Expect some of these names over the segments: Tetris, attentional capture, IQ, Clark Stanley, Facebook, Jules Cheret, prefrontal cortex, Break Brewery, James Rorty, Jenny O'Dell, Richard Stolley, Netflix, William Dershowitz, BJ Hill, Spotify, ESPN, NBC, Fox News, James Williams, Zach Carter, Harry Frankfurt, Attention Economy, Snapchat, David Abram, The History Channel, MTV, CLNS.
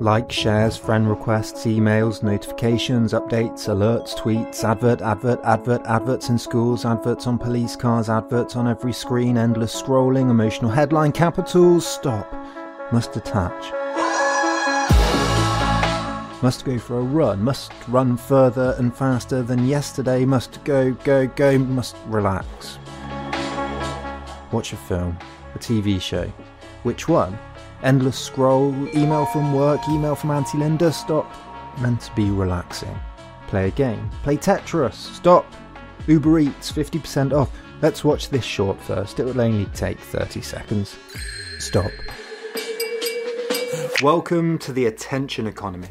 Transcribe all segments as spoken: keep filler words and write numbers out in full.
Like, shares, friend requests, emails, notifications, updates, alerts, tweets, advert, advert, advert, adverts in schools, adverts on police cars, adverts on every screen, endless scrolling, emotional headline, capitals, stop, must attach. Must go for a run, must run further and faster than yesterday, must go, go, go, must relax. Watch a film, a T V show. Which one? Endless scroll, email from work, email from Auntie Linda, stop. Meant to be relaxing. Play a game, play Tetris, stop. Uber Eats, fifty percent off. Let's watch this short first, it will only take thirty seconds. Stop. Welcome to the attention economy.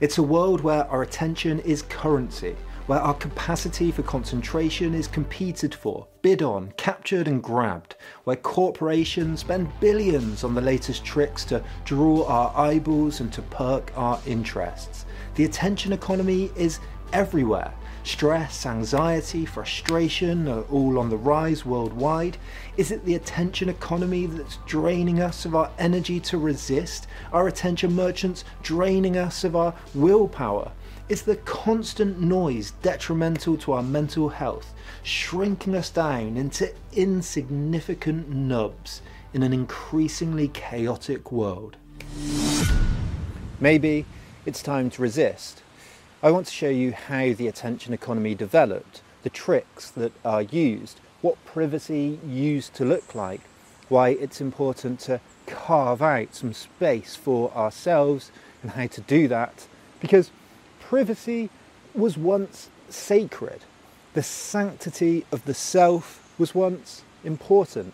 It's a world where our attention is currency, where our capacity for concentration is competed for, bid on, captured and grabbed, where corporations spend billions on the latest tricks to draw our eyeballs and to perk our interests. The attention economy is everywhere. Stress, anxiety, frustration are all on the rise worldwide. Is it the attention economy that's draining us of our energy to resist? Our attention merchants draining us of our willpower? It's the constant noise detrimental to our mental health, shrinking us down into insignificant nubs in an increasingly chaotic world. Maybe it's time to resist. I want to show you how the attention economy developed, the tricks that are used, what privacy used to look like, why it's important to carve out some space for ourselves and how to do that, because privacy was once sacred. The sanctity of the self was once important.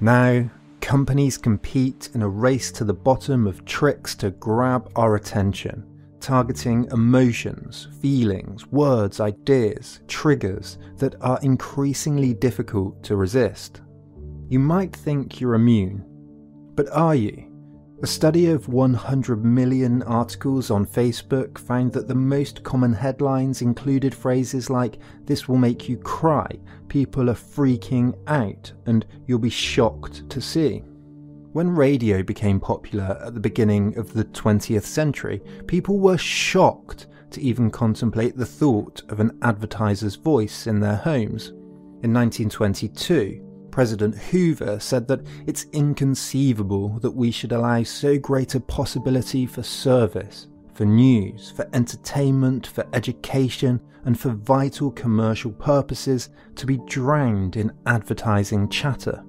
Now, companies compete in a race to the bottom of tricks to grab our attention, targeting emotions, feelings, words, ideas, triggers that are increasingly difficult to resist. You might think you're immune, but are you? A study of one hundred million articles on Facebook found that the most common headlines included phrases like, "This will make you cry," "People are freaking out," and "You'll be shocked to see." When radio became popular at the beginning of the twentieth century, people were shocked to even contemplate the thought of an advertiser's voice in their homes. In nineteen twenty-two, President Hoover said that it's inconceivable that we should allow so great a possibility for service, for news, for entertainment, for education, and for vital commercial purposes to be drowned in advertising chatter.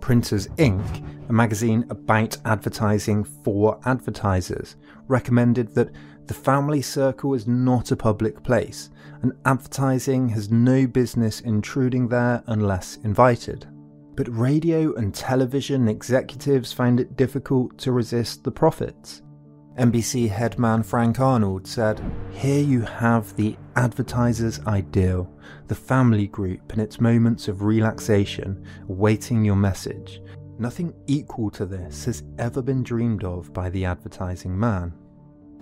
Printers Incorporated, a magazine about advertising for advertisers, recommended that the family circle is not a public place, and advertising has no business intruding there unless invited. But radio and television executives found it difficult to resist the profits. N B C headman Frank Arnold said, "Here you have the advertiser's ideal, the family group in its moments of relaxation, awaiting your message, Nothing equal to this has ever been dreamed of by the advertising man.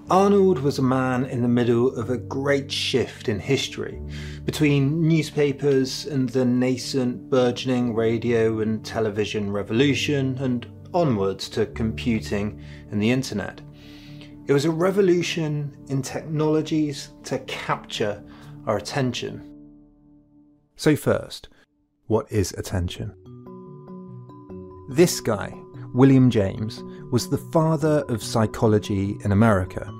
Arnold was a man in the middle of a great shift in history, between newspapers and the nascent, burgeoning radio and television revolution, and onwards to computing and the internet. It was a revolution in technologies to capture our attention. So first, what is attention? This guy, William James, was the father of psychology in America.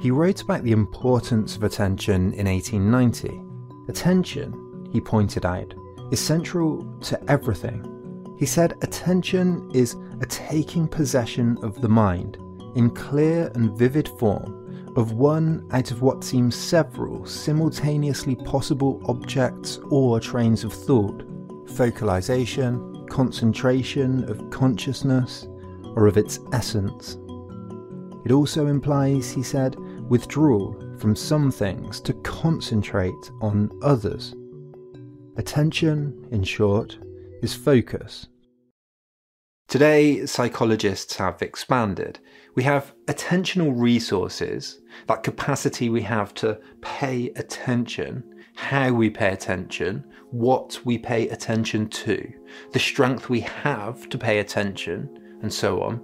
He wrote about the importance of attention in eighteen ninety. Attention, he pointed out, is central to everything. He said attention is a taking possession of the mind, in clear and vivid form, of one out of what seems several simultaneously possible objects or trains of thought, focalization, concentration of consciousness or of its essence. It also implies, he said, withdrawal from some things to concentrate on others. Attention, in short, is focus. Today, psychologists have expanded. We have attentional resources, that capacity we have to pay attention, how we pay attention, what we pay attention to, the strength we have to pay attention, and so on.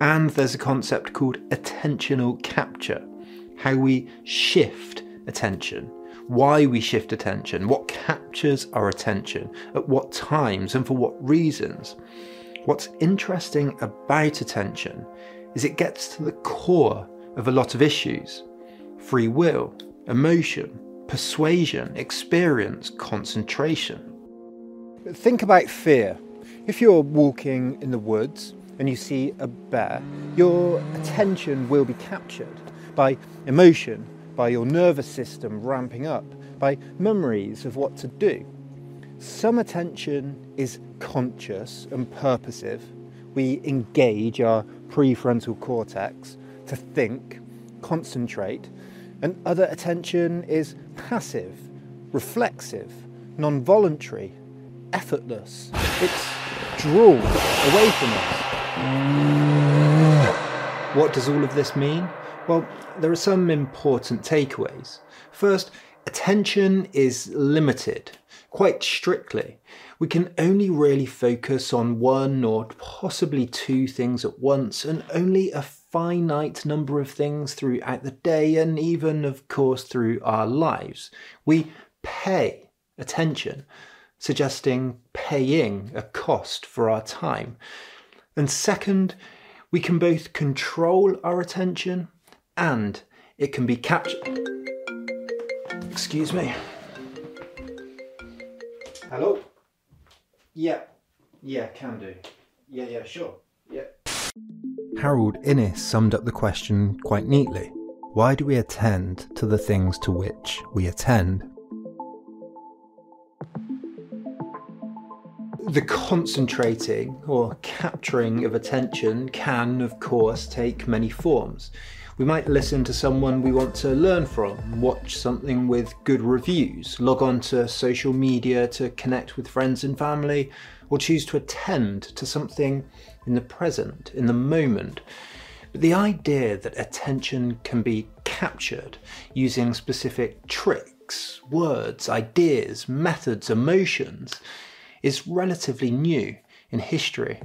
And there's a concept called attentional capture, how we shift attention, why we shift attention, what captures our attention, at what times and for what reasons. What's interesting about attention is it gets to the core of a lot of issues: free will, emotion, persuasion, experience, concentration. Think about fear. If you're walking in the woods and you see a bear, your attention will be captured by emotion, by your nervous system ramping up, by memories of what to do. Some attention is conscious and purposive. We engage our prefrontal cortex to think, concentrate. And other attention is passive, reflexive, non-voluntary, effortless. It's drawn away from us. What does all of this mean? Well, there are some important takeaways. First, attention is limited, quite strictly. We can only really focus on one or possibly two things at once, and only a finite number of things throughout the day, and even, of course, through our lives. We pay attention, suggesting paying a cost for our time. And second, we can both control our attention and it can be captured. Excuse me. Hello? Yeah, yeah, can do. Yeah, yeah, sure, yeah. Harold Innis summed up the question quite neatly. Why do we attend to the things to which we attend? The concentrating or capturing of attention can, of course, take many forms. We might listen to someone we want to learn from, watch something with good reviews, log on to social media to connect with friends and family, or choose to attend to something in the present, in the moment. But the idea that attention can be captured using specific tricks, words, ideas, methods, emotions, is relatively new in history.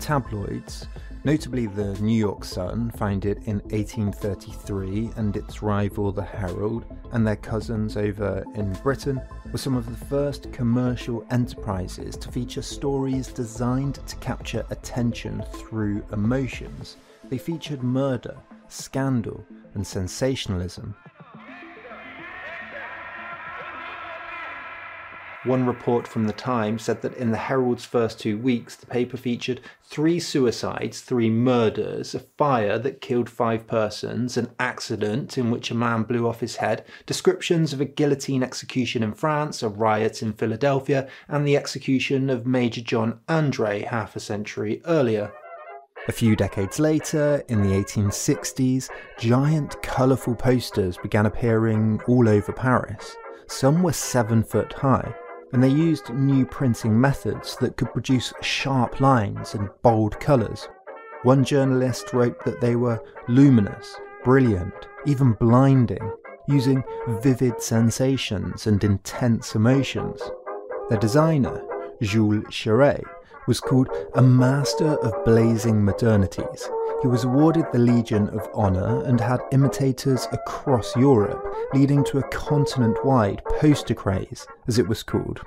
Tabloids, notably the New York Sun, founded in eighteen thirty-three, and its rival the Herald and their cousins over in Britain, were some of the first commercial enterprises to feature stories designed to capture attention through emotions. They featured murder, scandal, and sensationalism. One report from the Times said that in the Herald's first two weeks, the paper featured three suicides, three murders, a fire that killed five persons, an accident in which a man blew off his head, descriptions of a guillotine execution in France, a riot in Philadelphia, and the execution of Major John Andre half a century earlier. A few decades later, in the eighteen sixties, giant, colourful posters began appearing all over Paris. Some were seven foot high. and they used new printing methods that could produce sharp lines and bold colours. One journalist wrote that they were luminous, brilliant, even blinding, using vivid sensations and intense emotions. Their designer, Jules Cheret, was called a master of blazing modernities. He was awarded the Legion of Honour and had imitators across Europe, leading to a continent-wide poster craze, as it was called.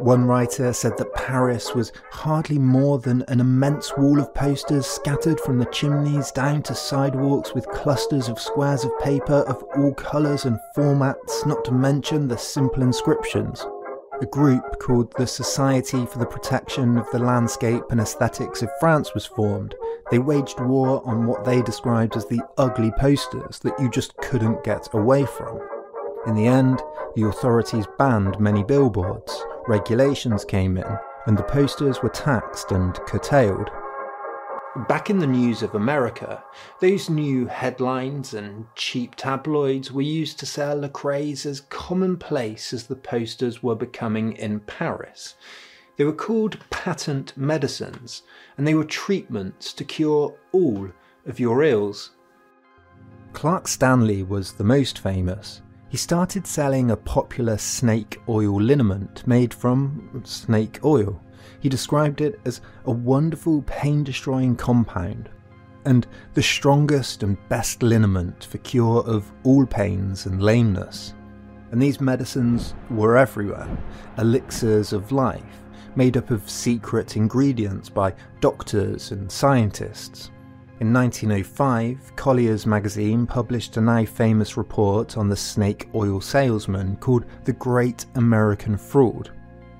One writer said that Paris was hardly more than an immense wall of posters scattered from the chimneys down to sidewalks with clusters of squares of paper of all colours and formats, not to mention the simple inscriptions. A group called the Society for the Protection of the Landscape and Aesthetics of France was formed. They waged war on what they described as the ugly posters that you just couldn't get away from. In the end, the authorities banned many billboards, regulations came in, and the posters were taxed and curtailed. Back in the news of America, those new headlines and cheap tabloids were used to sell a craze as commonplace as the posters were becoming in Paris. They were called patent medicines, and they were treatments to cure all of your ills. Clark Stanley was the most famous. He started selling a popular snake oil liniment made from snake oil. He described it as a wonderful pain-destroying compound and the strongest and best liniment for cure of all pains and lameness. And these medicines were everywhere, elixirs of life, made up of secret ingredients by doctors and scientists. In nineteen oh five, Collier's magazine published a now famous report on the snake oil salesman called The Great American Fraud.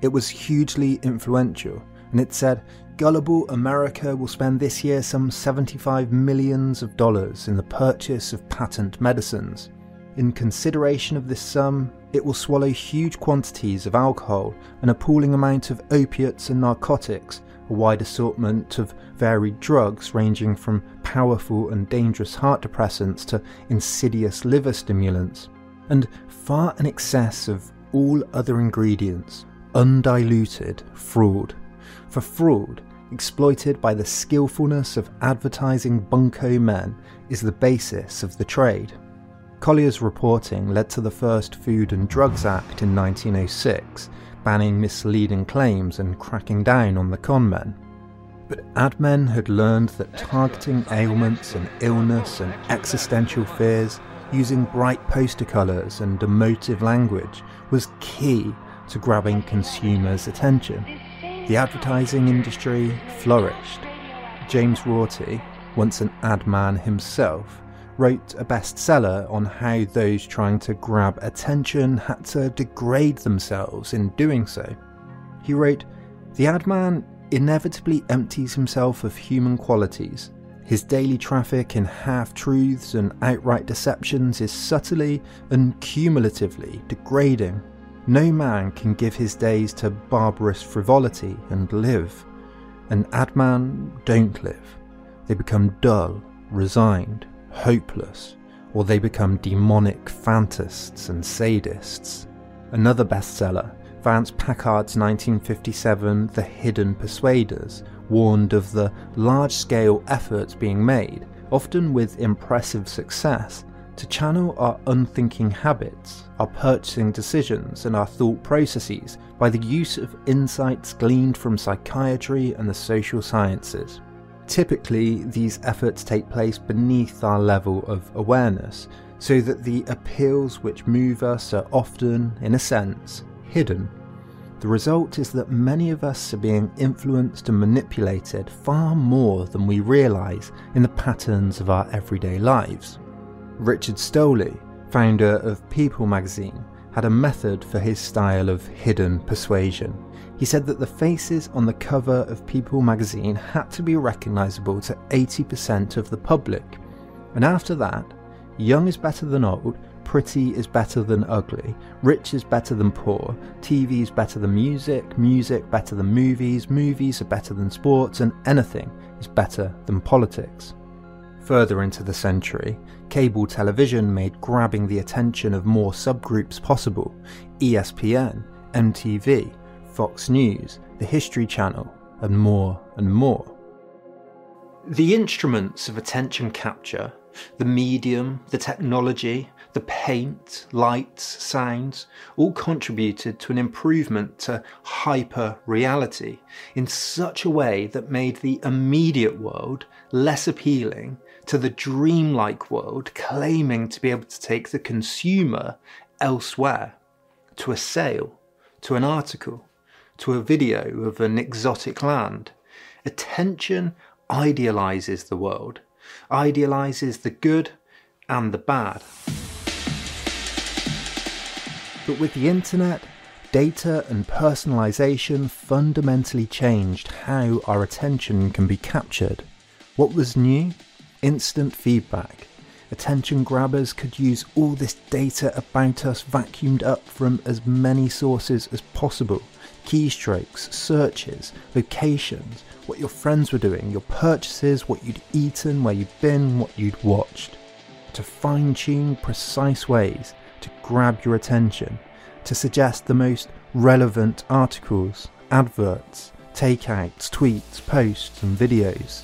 It was hugely influential, and it said, "Gullible America will spend this year some seventy-five millions of dollars in the purchase of patent medicines. In consideration of this sum, it will swallow huge quantities of alcohol, an appalling amount of opiates and narcotics, a wide assortment of varied drugs ranging from powerful and dangerous heart depressants to insidious liver stimulants, and far in excess of all other ingredients. Undiluted fraud. For fraud, exploited by the skillfulness of advertising bunco men, is the basis of the trade." Collier's reporting led to the first Food and Drugs Act in nineteen oh six, banning misleading claims and cracking down on the con men. But ad men had learned that targeting ailments and illness and existential fears using bright poster colours and emotive language was key to grabbing consumers' attention. The advertising industry flourished. James Rorty, once an ad man himself, wrote a bestseller on how those trying to grab attention had to degrade themselves in doing so. He wrote, "The ad man inevitably empties himself of human qualities. His daily traffic in half-truths and outright deceptions is subtly and cumulatively degrading. No man can give his days to barbarous frivolity and live. An ad man don't live. They become dull, resigned, hopeless, or they become demonic fantasts and sadists." Another bestseller, Vance Packard's nineteen fifty-seven The Hidden Persuaders, warned of the large-scale efforts being made, often with impressive success, to channel our unthinking habits, our purchasing decisions, and our thought processes by the use of insights gleaned from psychiatry and the social sciences. Typically, these efforts take place beneath our level of awareness, so that the appeals which move us are often, in a sense, hidden. The result is that many of us are being influenced and manipulated far more than we realise in the patterns of our everyday lives. Richard Stolley, founder of People magazine, had a method for his style of hidden persuasion. He said that the faces on the cover of People magazine had to be recognisable to eighty percent of the public. And after that, young is better than old, pretty is better than ugly, rich is better than poor, T V is better than music, music better than movies, movies are better than sports, and anything is better than politics. Further into the century, cable television made grabbing the attention of more subgroups possible. E S P N, M T V, Fox News, The History Channel, and more and more. The instruments of attention capture, the medium, the technology, the paint, lights, sounds, all contributed to an improvement to hyper-reality in such a way that made the immediate world less appealing to the dreamlike world claiming to be able to take the consumer elsewhere, to a sale, to an article, to a video of an exotic land. Attention idealises the world, idealises the good and the bad. But with the internet, data and personalisation fundamentally changed how our attention can be captured. What was new? Instant feedback. Attention grabbers could use all this data about us vacuumed up from as many sources as possible. Keystrokes, searches, locations, what your friends were doing, your purchases, what you'd eaten, where you'd been, what you'd watched. To fine-tune precise ways to grab your attention, to suggest the most relevant articles, adverts, takeouts, tweets, posts and videos.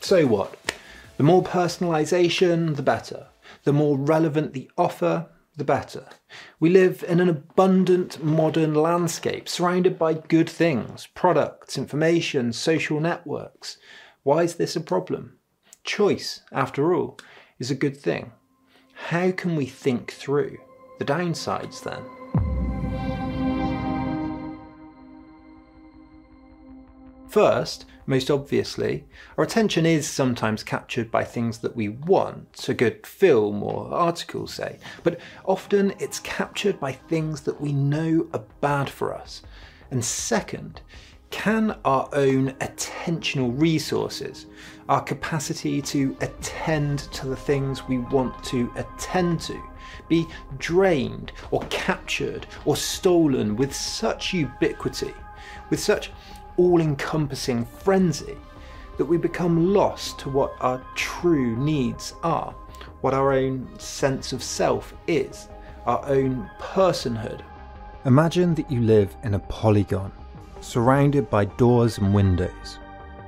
so what? The more personalisation, the better. The more relevant the offer, the better. We live in an abundant modern landscape surrounded by good things, products, information, social networks. Why is this a problem? Choice, after all, is a good thing. How can we think through the downsides then? First, most obviously, our attention is sometimes captured by things that we want, a good film or article, say, but often it's captured by things that we know are bad for us. And second, can our own attentional resources, our capacity to attend to the things we want to attend to, be drained or captured or stolen with such ubiquity, with such all-encompassing frenzy that we become lost to what our true needs are, what our own sense of self is, our own personhood. Imagine that you live in a polygon, surrounded by doors and windows.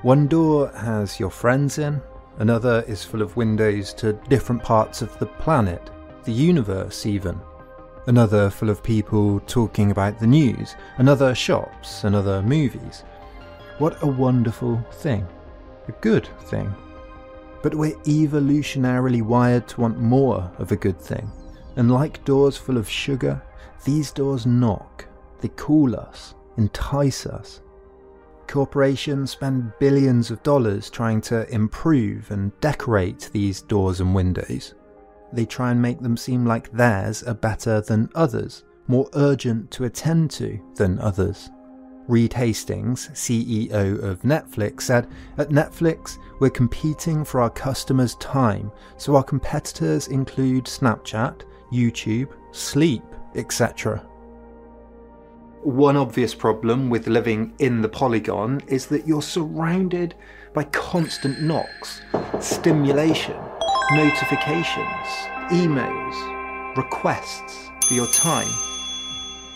One door has your friends in, another is full of windows to different parts of the planet, the universe even. Another full of people talking about the news, another shops, another movies. What a wonderful thing. A good thing. But we're evolutionarily wired to want more of a good thing. And like doors full of sugar, these doors knock. They call us, entice us. Corporations spend billions of dollars trying to improve and decorate these doors and windows. They try and make them seem like theirs are better than others, more urgent to attend to than others. Reed Hastings, C E O of Netflix, said, "At Netflix, we're competing for our customers' time, so our competitors include Snapchat, YouTube, sleep, et cetera" One obvious problem with living in the polygon is that you're surrounded by constant knocks, stimulation, notifications, emails, requests for your time.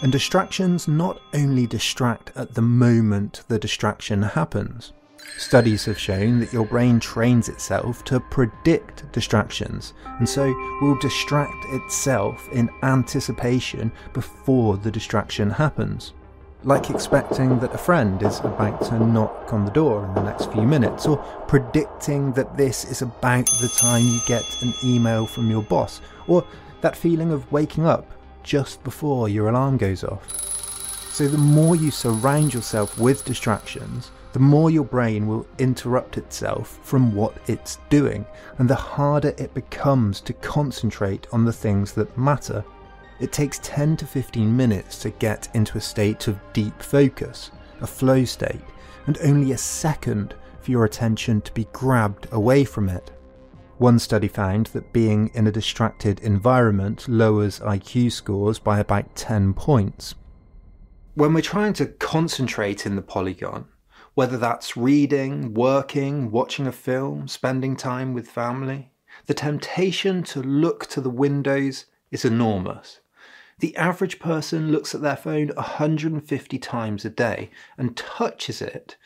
And distractions not only distract at the moment the distraction happens. Studies have shown that your brain trains itself to predict distractions, and so will distract itself in anticipation before the distraction happens. Like expecting that a friend is about to knock on the door in the next few minutes, or predicting that this is about the time you get an email from your boss, or that feeling of waking up just before your alarm goes off. So the more you surround yourself with distractions, the more your brain will interrupt itself from what it's doing, and the harder it becomes to concentrate on the things that matter. It takes ten to fifteen minutes to get into a state of deep focus, a flow state, and only a second for your attention to be grabbed away from it. One study found that being in a distracted environment lowers I Q scores by about ten points. When we're trying to concentrate in the polygon, whether that's reading, working, watching a film, spending time with family, the temptation to look to the windows is enormous. The average person looks at their phone one hundred fifty times a day and touches it.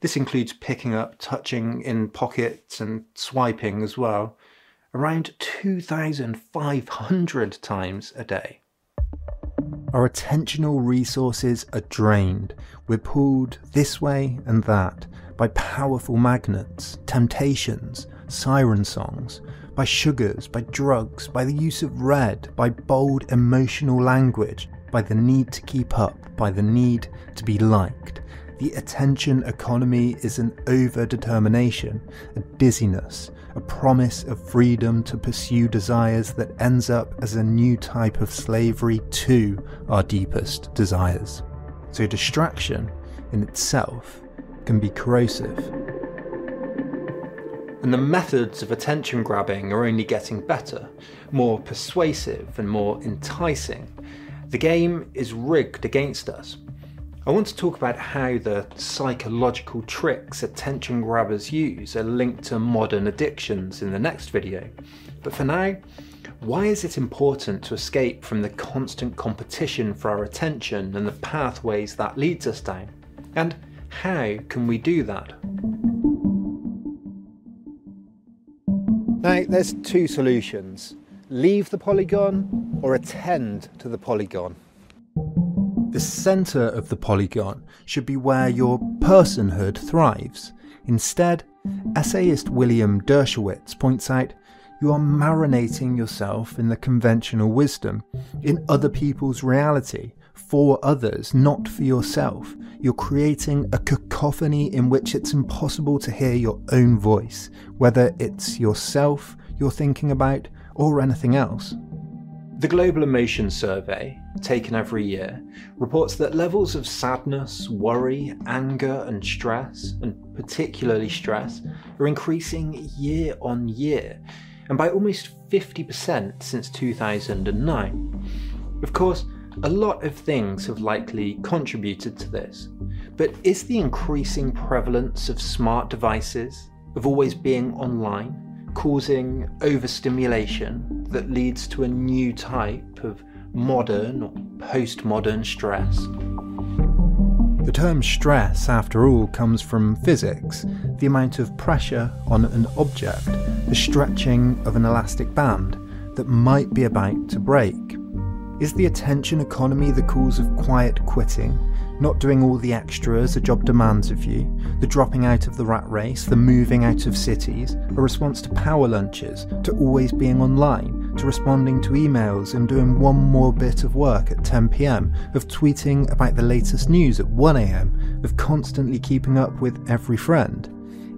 This includes picking up, touching in pockets and swiping as well, around two thousand five hundred times a day. Our attentional resources are drained. We're pulled this way and that by powerful magnets, temptations, siren songs, by sugars, by drugs, by the use of red, by bold emotional language, by the need to keep up, by the need to be liked. The attention economy is an overdetermination, a dizziness, a promise of freedom to pursue desires that ends up as a new type of slavery to our deepest desires. So distraction in itself can be corrosive. And the methods of attention grabbing are only getting better, more persuasive and more enticing. The game is rigged against us. I want to talk about how the psychological tricks attention grabbers use are linked to modern addictions in the next video. But for now, why is it important to escape from the constant competition for our attention and the pathways that leads us down? And how can we do that? Now, there's two solutions: leave the polygon or attend to the polygon. The centre of the polygon should be where your personhood thrives. Instead, essayist William Dershowitz points out, you are marinating yourself in the conventional wisdom, in other people's reality, for others, not for yourself. You're creating a cacophony in which it's impossible to hear your own voice, whether it's yourself you're thinking about or anything else. The Global Emotion Survey, taken every year, reports that levels of sadness, worry, anger and stress, and particularly stress, are increasing year on year, and by almost fifty percent since two thousand nine. Of course, a lot of things have likely contributed to this, but is the increasing prevalence of smart devices, of always being online, causing overstimulation that leads to a new type of modern or postmodern stress? The term stress, after all, comes from physics, the amount of pressure on an object, the stretching of an elastic band that might be about to break. Is the attention economy the cause of quiet quitting, not doing all the extras a job demands of you, the dropping out of the rat race, the moving out of cities, a response to power lunches, to always being online, to responding to emails and doing one more bit of work at ten p m, of tweeting about the latest news at one a m, of constantly keeping up with every friend?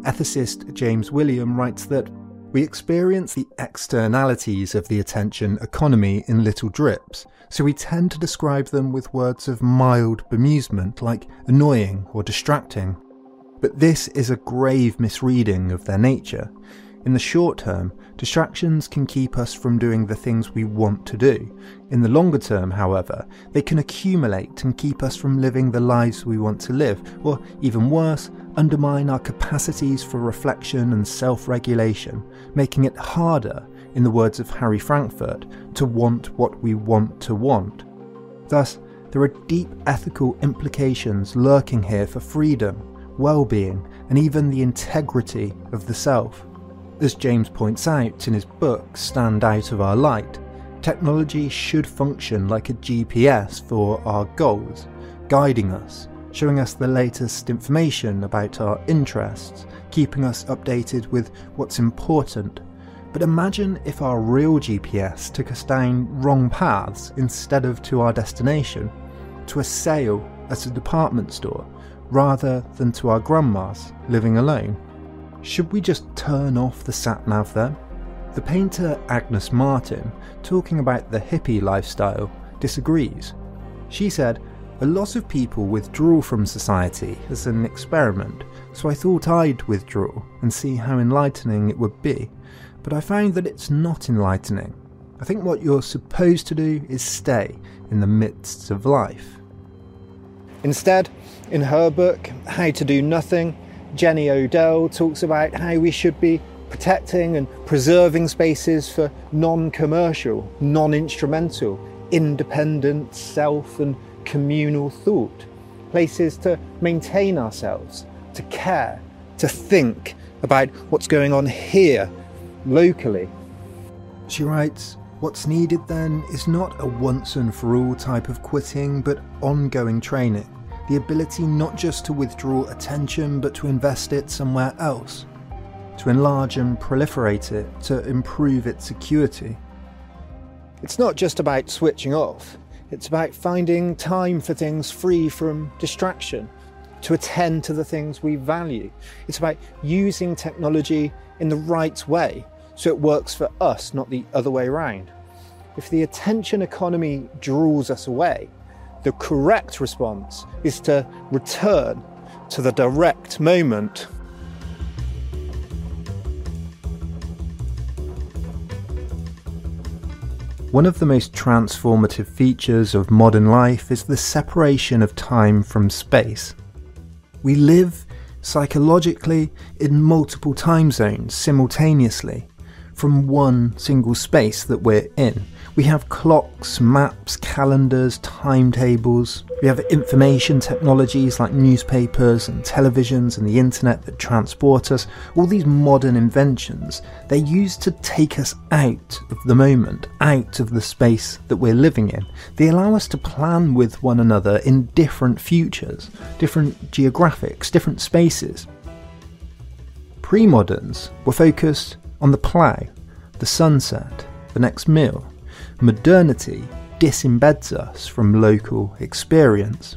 Ethicist James Williams writes that we experience the externalities of the attention economy in little drips, so we tend to describe them with words of mild bemusement like annoying or distracting. But this is a grave misreading of their nature. In the short term, distractions can keep us from doing the things we want to do. In the longer term, however, they can accumulate and keep us from living the lives we want to live, or even worse, undermine our capacities for reflection and self-regulation, making it harder, in the words of Harry Frankfurt, to want what we want to want. Thus, There are deep ethical implications lurking here for freedom, well-being, and even the integrity of the self. As James points out in his book Stand Out of Our Light, technology should function like a G P S for our goals, guiding us, showing us the latest information about our interests, keeping us updated with what's important. But imagine if our real G P S took us down wrong paths instead of to our destination, to a sale at a department store, rather than to our grandma's living alone. Should we just turn off the sat-nav then? The painter Agnes Martin, talking about the hippie lifestyle, disagrees. She said, "A lot of people withdraw from society as an experiment, so I thought I'd withdraw and see how enlightening it would be. But I found that it's not enlightening. I think what you're supposed to do is stay in the midst of life." Instead, in her book, How to Do Nothing, Jenny O'Dell talks about how we should be protecting and preserving spaces for non-commercial, non-instrumental, independent self and communal thought, places to maintain ourselves, to care, to think about what's going on here, locally. She writes, "What's needed then is not a once and for all type of quitting, but ongoing training, the ability not just to withdraw attention, but to invest it somewhere else, to enlarge and proliferate it, to improve its security." It's not just about switching off, it's about finding time for things free from distraction, to attend to the things we value. It's about using technology in the right way, so it works for us, not the other way around. If the attention economy draws us away, the correct response is to return to the direct moment. One of the most transformative features of modern life is the separation of time from space. We live psychologically in multiple time zones simultaneously, from one single space that we're in. We have clocks, maps, calendars, timetables. We have information technologies like newspapers and televisions and the internet that transport us. All these modern inventions, they're used to take us out of the moment, out of the space that we're living in. They allow us to plan with one another in different futures, different geographics, different spaces. Pre-moderns were focused on the plough, the sunset, the next meal. Modernity disembeds us from local experience.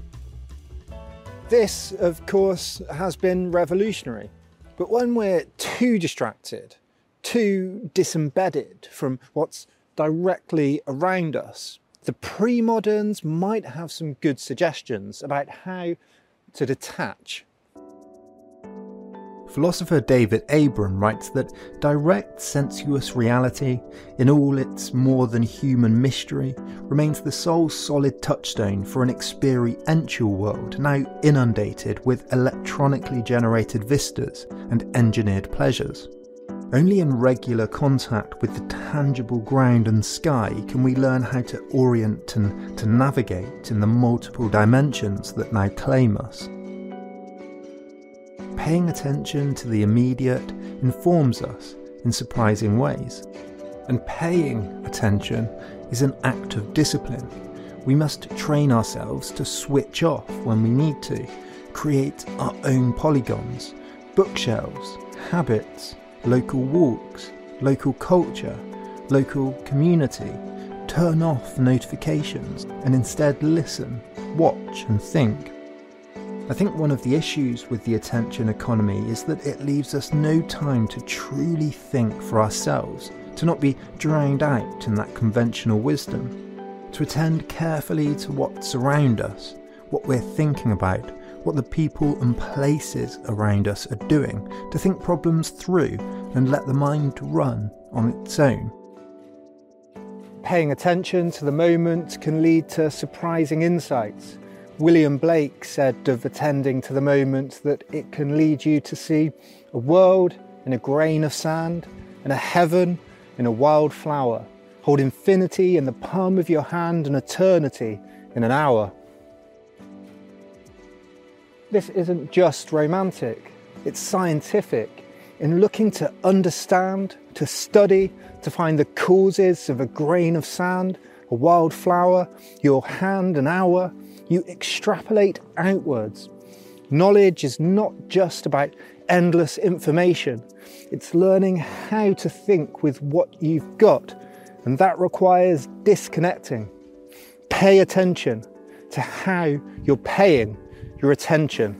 This, of course, has been revolutionary, but when we're too distracted, too disembedded from what's directly around us, the pre-moderns might have some good suggestions about how to detach. Philosopher David Abram writes that direct sensuous reality, in all its more than human mystery, remains the sole solid touchstone for an experiential world now inundated with electronically generated vistas and engineered pleasures. Only in regular contact with the tangible ground and sky can we learn how to orient and to navigate in the multiple dimensions that now claim us. Paying attention to the immediate informs us in surprising ways. And paying attention is an act of discipline. We must train ourselves to switch off when we need to, create our own polygons, bookshelves, habits, local walks, local culture, local community, turn off notifications and instead listen, watch and think. I think one of the issues with the attention economy is that it leaves us no time to truly think for ourselves, to not be drowned out in that conventional wisdom, to attend carefully to what's around us, what we're thinking about, what the people and places around us are doing, to think problems through and let the mind run on its own. Paying attention to the moment can lead to surprising insights. William Blake said of attending to the moment that it can lead you to see a world in a grain of sand and a heaven in a wild flower. Hold infinity in the palm of your hand and eternity in an hour. This isn't just romantic, it's scientific. In looking to understand, to study, to find the causes of a grain of sand, a wildflower, your hand an hour, you extrapolate outwards. Knowledge is not just about endless information. It's learning how to think with what you've got, and that requires disconnecting. Pay attention to how you're paying your attention.